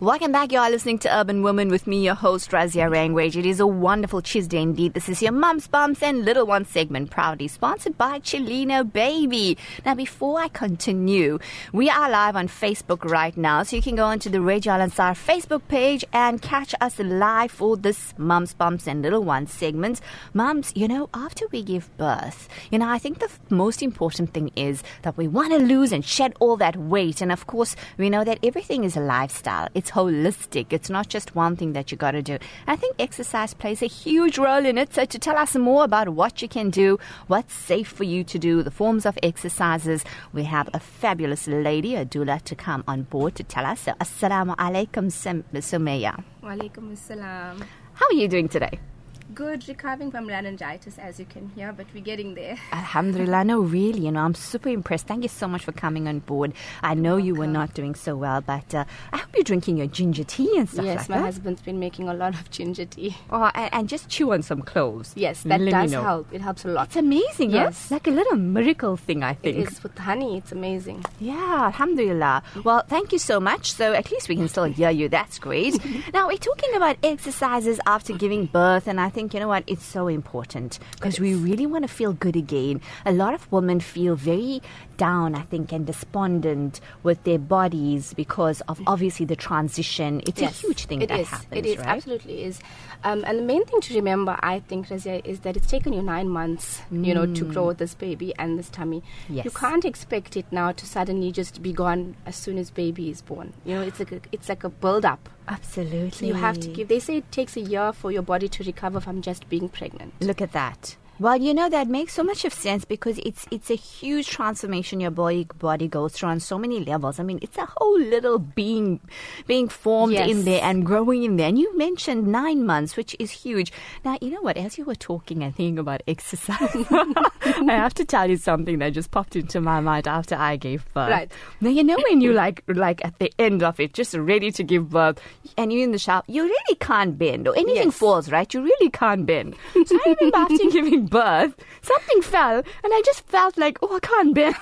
Welcome back. You are listening to Urban Woman with me, your host, Razia Rangwage. It is a wonderful Tuesday indeed. This is your Mums, Bumps and Little Ones segment, proudly sponsored by Chilino Baby. Now, before I continue, we are live on Facebook right now, so you can go onto the Radio Al Ansar Facebook page and catch us live for this Mums, Bumps and Little Ones segment. Mums, you know, after we give birth, you know, I think the most important thing is that we want to lose and shed all that weight. And of course, we know that everything is a lifestyle. It's holistic. It's not just one thing that you got to do. I think exercise plays a huge role in it. So to tell us more about what you can do, what's safe for you to do, the forms of exercises, we have a fabulous lady, a doula, to come on board to tell us. So assalamu alaikum, Sumeya. Wa alaikum assalam. How are you doing today? Good, recovering from laryngitis, as you can hear, but we're getting there. Alhamdulillah. No, really, you know, I'm super impressed. Thank you so much for coming on board. I know you were not doing so well, but I hope you're drinking your ginger tea and stuff like that. Yes, my husband's been making a lot of ginger tea. Oh, and just chew on some cloves. Yes, that does help. It helps a lot. It's amazing, yes. Huh? Like a little miracle thing, I think. It is with honey. It's amazing. Yeah, alhamdulillah. Well, thank you so much. So at least we can still hear you. That's great. Now, we're talking about exercises after giving birth, and I think, you know what, it's so important because we really want to feel good again. A lot of women feel very down, I think, and despondent with their bodies because of obviously the transition. It's a huge thing happens, it is, right? Absolutely is. And the main thing to remember, I think, Razia, is that it's taken you 9 months, you know, to grow this baby and this tummy. Yes. You can't expect it now to suddenly just be gone as soon as baby is born. You know, it's like a build-up. Absolutely. You have to give. They say it takes a year for your body to recover from just being pregnant. Look at that. Well, you know, that makes so much of sense because it's a huge transformation your body goes through on so many levels. I mean, it's a whole little being being formed in there and growing in there. And you mentioned 9 months, which is huge. Now, you know what? As you were talking and thinking about exercise, I have to tell you something that just popped into my mind after I gave birth. Right. Now, you know, when you like at the end of it, just ready to give birth, and you're in the shower, you really can't bend or anything falls, right? You really can't bend. So I remember after giving birth, something fell, and I just felt like, oh, I can't bear.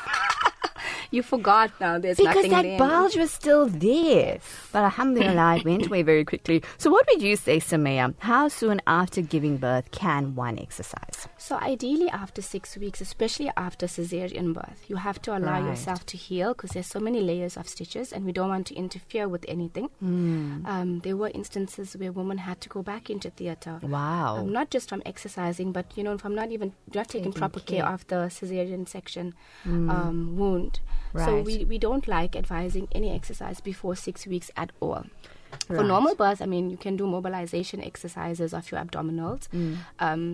You forgot now. There's nothing there. Because that bulge was still there. But alhamdulillah, it went away very quickly. So what would you say, Samia? How soon after giving birth can one exercise? So ideally after 6 weeks, especially after cesarean birth, you have to allow yourself to heal because there's so many layers of stitches and we don't want to interfere with anything. There were instances where women had to go back into theatre. Wow. Not just from exercising, but, you know, from not taking proper care of the cesarean section wound. Right. So we don't like advising any exercise before 6 weeks at all. Right. For normal birth, I mean, you can do mobilization exercises of your abdominals.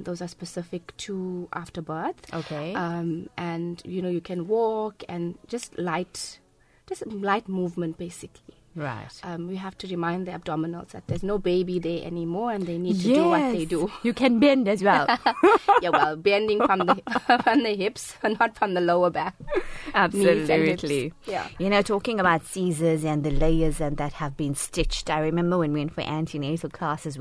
Those are specific to after birth. Okay. And, you know, you can walk and just light movement, basically. Right. We have to remind the abdominals that there's no baby there anymore and they need to do what they do. You can bend as well. Yeah, well, bending from the hips and not from the lower back. Absolutely. Yeah. You know, talking about Caesars and the layers and that have been stitched, I remember when we went for antenatal classes,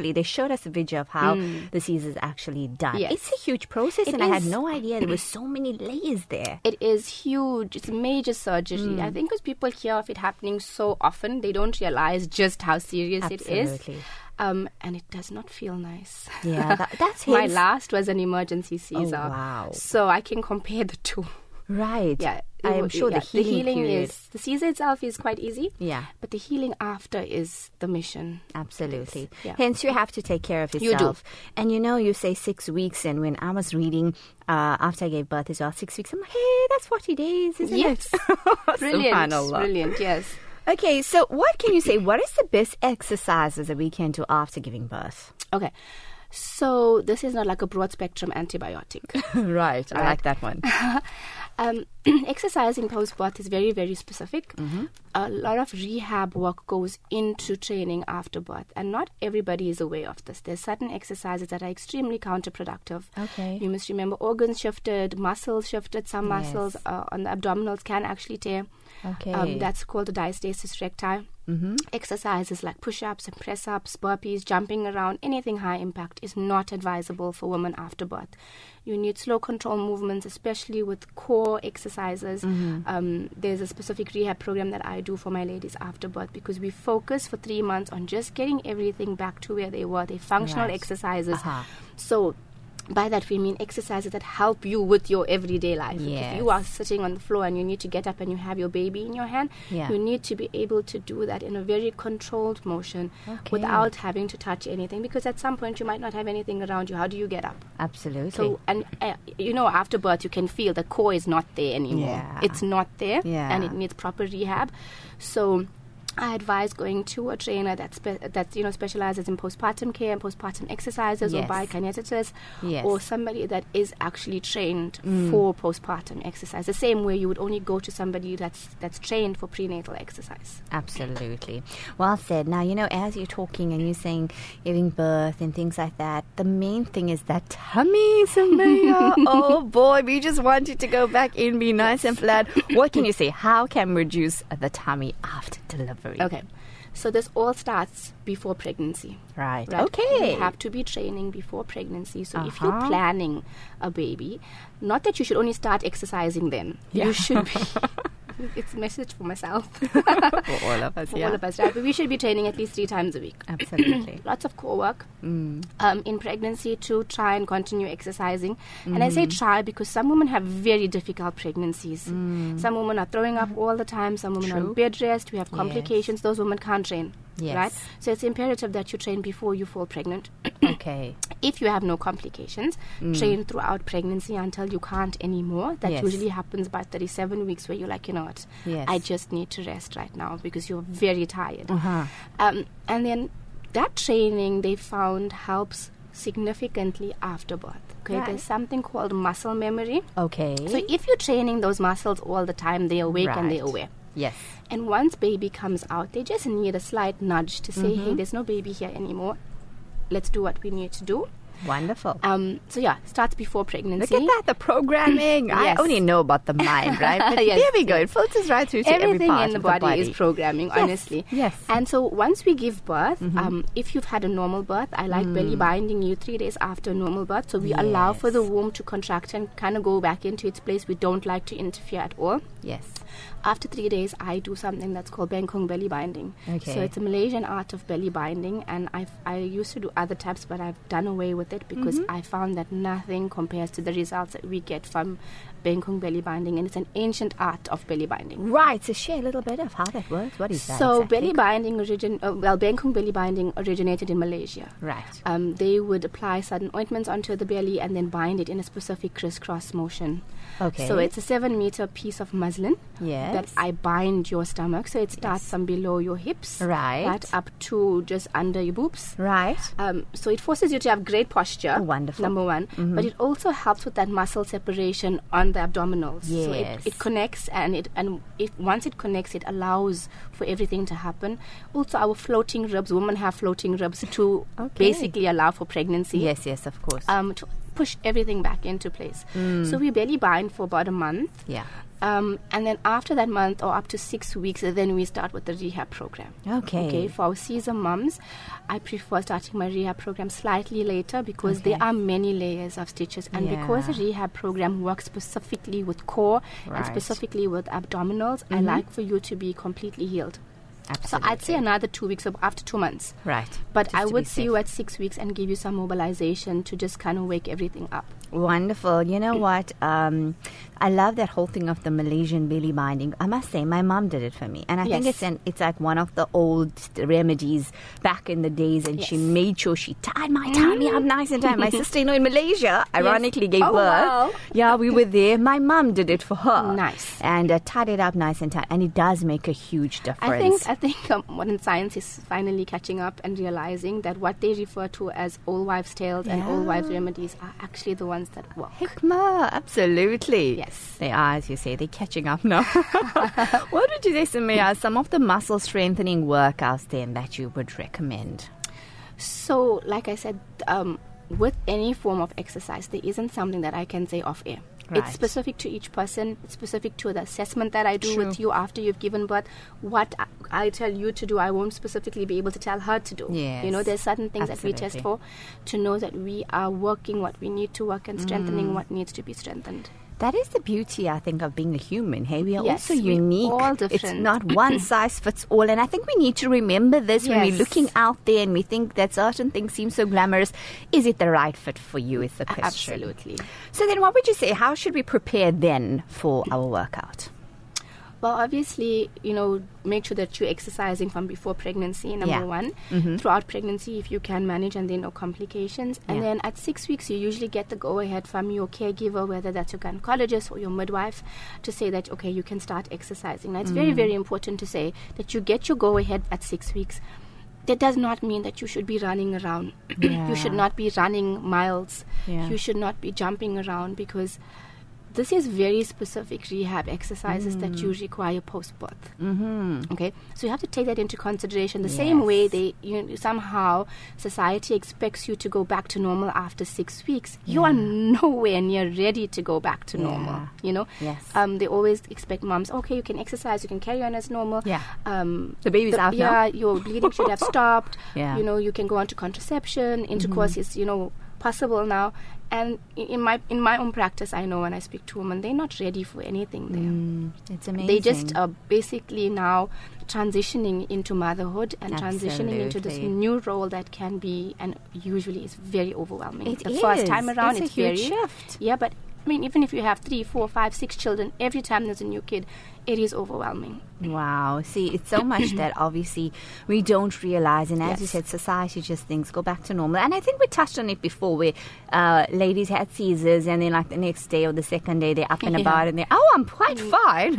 they showed us a video of how the Caesars actually done. Yes. It's a huge process I had no idea there were so many layers there. It is huge. It's a major surgery. I think because people hear of it happening so often, they don't realize just how serious it is. Absolutely. And it does not feel nice. Yeah, that's my last was an emergency Caesar. Oh, wow. So I can compare the two. Right. Yeah. I'm sure the healing is the Caesar itself is quite easy. Yeah. But the healing after is the mission. Absolutely. Yeah. Hence, you have to take care of yourself. You do. And you know, you say 6 weeks, and when I was reading after I gave birth as well, 6 weeks, I'm like, hey, that's 40 days, isn't it? Brilliant. Brilliant, yes. Okay, so what can you say? What is the best exercises that we can do after giving birth? Okay, so this is not like a broad-spectrum antibiotic. Right, I like that one. Exercising post-birth is very, very specific. Mm-hmm. A lot of rehab work goes into training after birth, and not everybody is aware of this. There's certain exercises that are extremely counterproductive. Okay. You must remember organs shifted, muscles shifted. Some muscles on the abdominals can actually tear. Okay. That's called the diastasis recti. Mm-hmm. Exercises like push-ups and press-ups, burpees, jumping around, anything high impact is not advisable for women after birth. You need slow control movements, especially with core exercises. Mm-hmm. There's a specific rehab program that I do for my ladies after birth because we focus for 3 months on just getting everything back to where they were. They're functional exercises. Uh-huh. So by that, we mean exercises that help you with your everyday life. Yes. If you are sitting on the floor and you need to get up and you have your baby in your hand, you need to be able to do that in a very controlled motion without having to touch anything, because at some point you might not have anything around you. How do you get up? Absolutely. So, and you know, after birth, you can feel the core is not there anymore. Yeah. It's not there, and it needs proper rehab. So I advise going to a trainer that specializes in postpartum care and postpartum exercises, or biokineticist, or somebody that is actually trained for postpartum exercise. The same way you would only go to somebody that's trained for prenatal exercise. Absolutely. Well said. Now, you know, as you're talking and you're saying giving birth and things like that, the main thing is that tummy, Samia. Oh boy, we just want it to go back in, be nice and flat. What can you say? How can we reduce the tummy after delivery? Okay, so this all starts before pregnancy. Right. Okay. You have to be training before pregnancy. So if you're planning a baby, not that you should only start exercising then. Yeah. You should be... It's a message for myself. For all of us, all of us, right? But we should be training at least 3 times a week. Absolutely. Lots of core work in pregnancy to try and continue exercising. Mm-hmm. And I say try because some women have very difficult pregnancies. Mm. Some women are throwing up all the time. Some women are on bed rest. We have complications. Yes. Those women can't train. Yes. Right? So it's imperative that you train before you fall pregnant. Okay. If you have no complications, train throughout pregnancy until you can't anymore. That usually happens by 37 weeks where you're like, you know what, I just need to rest right now because you're very tired. Uh-huh. And then that training, they found, helps significantly after birth. Okay, there's something called muscle memory. Okay. So if you're training those muscles all the time, they're awake and they're aware. Yes. And once baby comes out, they just need a slight nudge to say, hey, there's no baby here anymore. Let's do what we need to do. Wonderful. Starts before pregnancy. Look at that, the programming. I only know about the mind, right? But there we go. It filters right through to every part in the body. Everything in the body is programming, honestly. Yes. And so once we give birth, if you've had a normal birth, I like belly binding you 3 days after normal birth. So we allow for the womb to contract and kind of go back into its place. We don't like to interfere at all. Yes. After 3 days, I do something that's called Bengkong belly binding. Okay. So it's a Malaysian art of belly binding, and I used to do other types, but I've done away with it because I found that nothing compares to the results that we get from Bengkong belly binding, and it's an ancient art of belly binding. Right, so share a little bit of how that works. What is that? So exactly? Bengkong belly binding originated in Malaysia. Right. They would apply certain ointments onto the belly and then bind it in a specific crisscross motion. Okay. So it's a 7-meter piece of muslin. Yes. That I bind your stomach, so it starts from below your hips, right up to just under your boobs, right. So it forces you to have great posture. Oh, wonderful. Number one, but it also helps with that muscle separation on the abdominals. Yes. So it connects, and once it connects, it allows for everything to happen. Also, our floating ribs. Women have floating ribs to basically allow for pregnancy. Yes, yes, of course. To push everything back into place. So we belly bind for about a month. Yeah. And then after that month, or up to 6 weeks, then we start with the rehab program. Okay. For our Caesar mums, I prefer starting my rehab program slightly later because there are many layers of stitches, and because the rehab program works specifically with core and specifically with abdominals, I like for you to be completely healed. Absolutely. So I'd say another 2 weeks after 2 months. Right. But just I would see you at 6 weeks and give you some mobilization to just kind of wake everything up. Wonderful. You know what? I love that whole thing of the Malaysian belly binding. I must say, my mom did it for me. And I think it's like one of the old remedies back in the days. And she made sure she tied my tummy up nice and tight. My sister, in Malaysia, ironically gave birth. Wow. Yeah, we were there. My mom did it for her. Nice. And tied it up nice and tight. And it does make a huge difference. I think modern science is finally catching up and realizing that what they refer to as old wives' tales and old wives' remedies are actually the ones that work. Hikmah, absolutely. Yes. They are, as you say, they're catching up now. What would you say, Samia, some of the muscle strengthening workouts then that you would recommend? So, like I said, with any form of exercise, there isn't something that I can say off air. Right. It's specific to each person. It's specific to the assessment that I do with you after you've given birth. What I tell you to do, I won't specifically be able to tell her to do. Yes. You know, there's certain things that we test for to know that we are working what we need to work and strengthening what needs to be strengthened. That is the beauty, I think, of being a human. Hey, we are also unique. All different. It's not one size fits all. And I think we need to remember this when we're looking out there and we think that certain things seem so glamorous. Is it the right fit for you is the question. Absolutely. So then what would you say? How should we prepare then for our workout? Well, obviously, you know, make sure that you're exercising from before pregnancy, number one. Mm-hmm. Throughout pregnancy, if you can manage, and then no complications. And then at 6 weeks, you usually get the go-ahead from your caregiver, whether that's your gynecologist or your midwife, to say that, okay, you can start exercising. Now, it's very, very important to say that you get your go-ahead at 6 weeks. That does not mean that you should be running around. You should not be running miles. You should not be jumping around, because this is very specific rehab exercises that you require post-birth. Mm-hmm. Okay, so you have to take that into consideration. The same way they somehow society expects you to go back to normal after 6 weeks. You are nowhere near ready to go back to normal. You know, they always expect moms. Okay, you can exercise, you can carry on as normal. Yeah, the baby's out now. Yeah, your bleeding should have stopped. Yeah, you know, you can go on to contraception. Intercourse is possible now. And in my own practice, I know when I speak to women, they're not ready for anything there. It's amazing. They just are basically now transitioning into motherhood and transitioning into this new role that can be and usually is very overwhelming. It is. First time around, it's a huge shift. Yeah, but I mean, even if you have 3, 4, 5, 6 children, every time there's a new kid, it is overwhelming. Wow. See, it's so much that obviously we don't realize. And as you said, society just thinks, go back to normal. And I think we touched on it before where ladies had seizures and then like the next day or the second day, they're up and about and they're, I'm quite fine.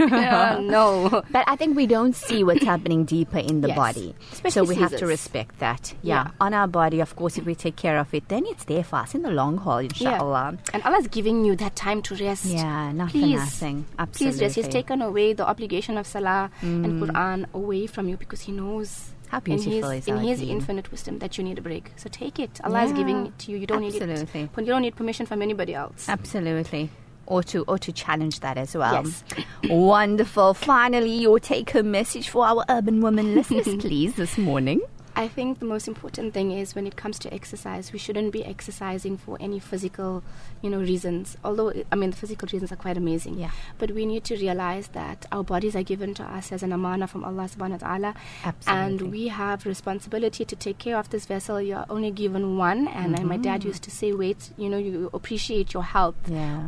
No. But I think we don't see what's happening deeper in the body. Especially so we have to respect that. Yeah. On our body, of course, if we take care of it, then it's there for us in the long haul, inshallah. Yeah. And Allah's giving you that time to rest. Yeah, not for nothing. Absolutely. Please rest. He's taken away the obligation of Salah and Quran away from you, because He knows how beautiful is in His infinite wisdom that you need a break. So take it. Allah is giving it to you. You don't need it. You don't need permission from anybody else. Absolutely. Or to challenge that as well. Yes. Wonderful. Finally, your take-home message for our urban women listeners, please, this morning. I think the most important thing is when it comes to exercise, we shouldn't be exercising for any physical, reasons. Although, I mean, the physical reasons are quite amazing. Yeah. But we need to realize that our bodies are given to us as an amana from Allah subhanahu wa ta'ala. Absolutely. And we have responsibility to take care of this vessel. You're only given one. And my dad used to say, wait, you appreciate your health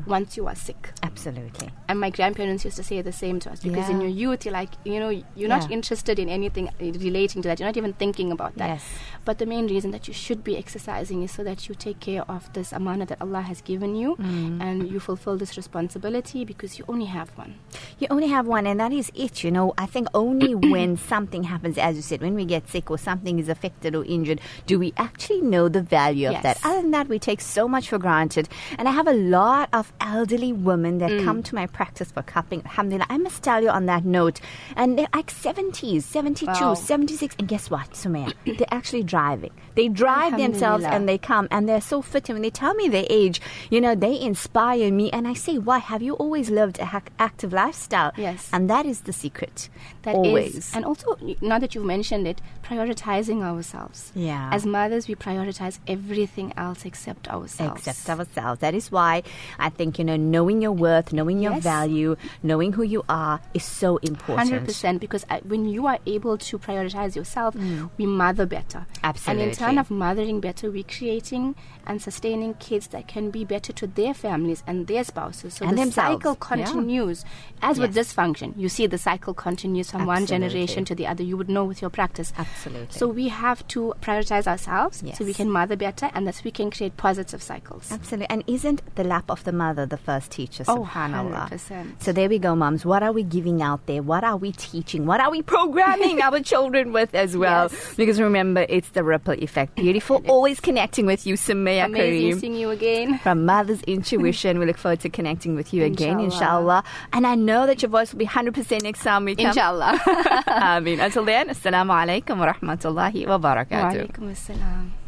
once you are sick. Absolutely. And my grandparents used to say the same to us. Because in your youth, you're like, you're not interested in anything relating to that. You're not even thinking about that. Yes. But the main reason that you should be exercising is so that you take care of this amana that Allah has given you and you fulfill this responsibility, because you only have one. You only have one, and that is it. I think only when something happens, as you said, when we get sick or something is affected or injured, do we actually know the value of that. Other than that, we take so much for granted. And I have a lot of elderly women that come to my practice for cupping. Alhamdulillah, I must tell you on that note. And they're like 70s, 72, 76, and guess what, Sumeya? They're actually driving. They drive themselves and they come and they're so fit. And when they tell me their age, they inspire me. And I say, why have you always lived a active lifestyle? Yes. And that is the secret. That always. Is. And also, now that you've mentioned it, prioritizing ourselves. Yeah. As mothers, we prioritize everything else except ourselves. That is why I think, knowing your worth, knowing your value, knowing who you are is so important. 100%. Because when you are able to prioritize yourself, we mother better. Absolutely. And in turn of mothering better, we're creating and sustaining kids that can be better to their families and their spouses. So the cycle continues. As with this function, you see the cycle continues from one generation to the other. You would know with your practice. Absolutely. So we have to prioritize ourselves so we can mother better, and thus we can create positive cycles. Absolutely. And isn't the lap of the mother the first teacher? Subhanallah. 100%. So there we go, mums. What are we giving out there? What are we teaching? What are we programming our children with as well? Yes. Because remember, it's the ripple effect. Beautiful. Always connecting with you, Sumeya Kareem. Amazing seeing you again. From Mother's Intuition. We look forward to connecting with you again, inshallah. And I know that your voice will be 100% next time we come. Inshallah. Ameen. Until then, assalamu alaikum wa rahmatullahi wa barakatuh. Wa alaikum assalam.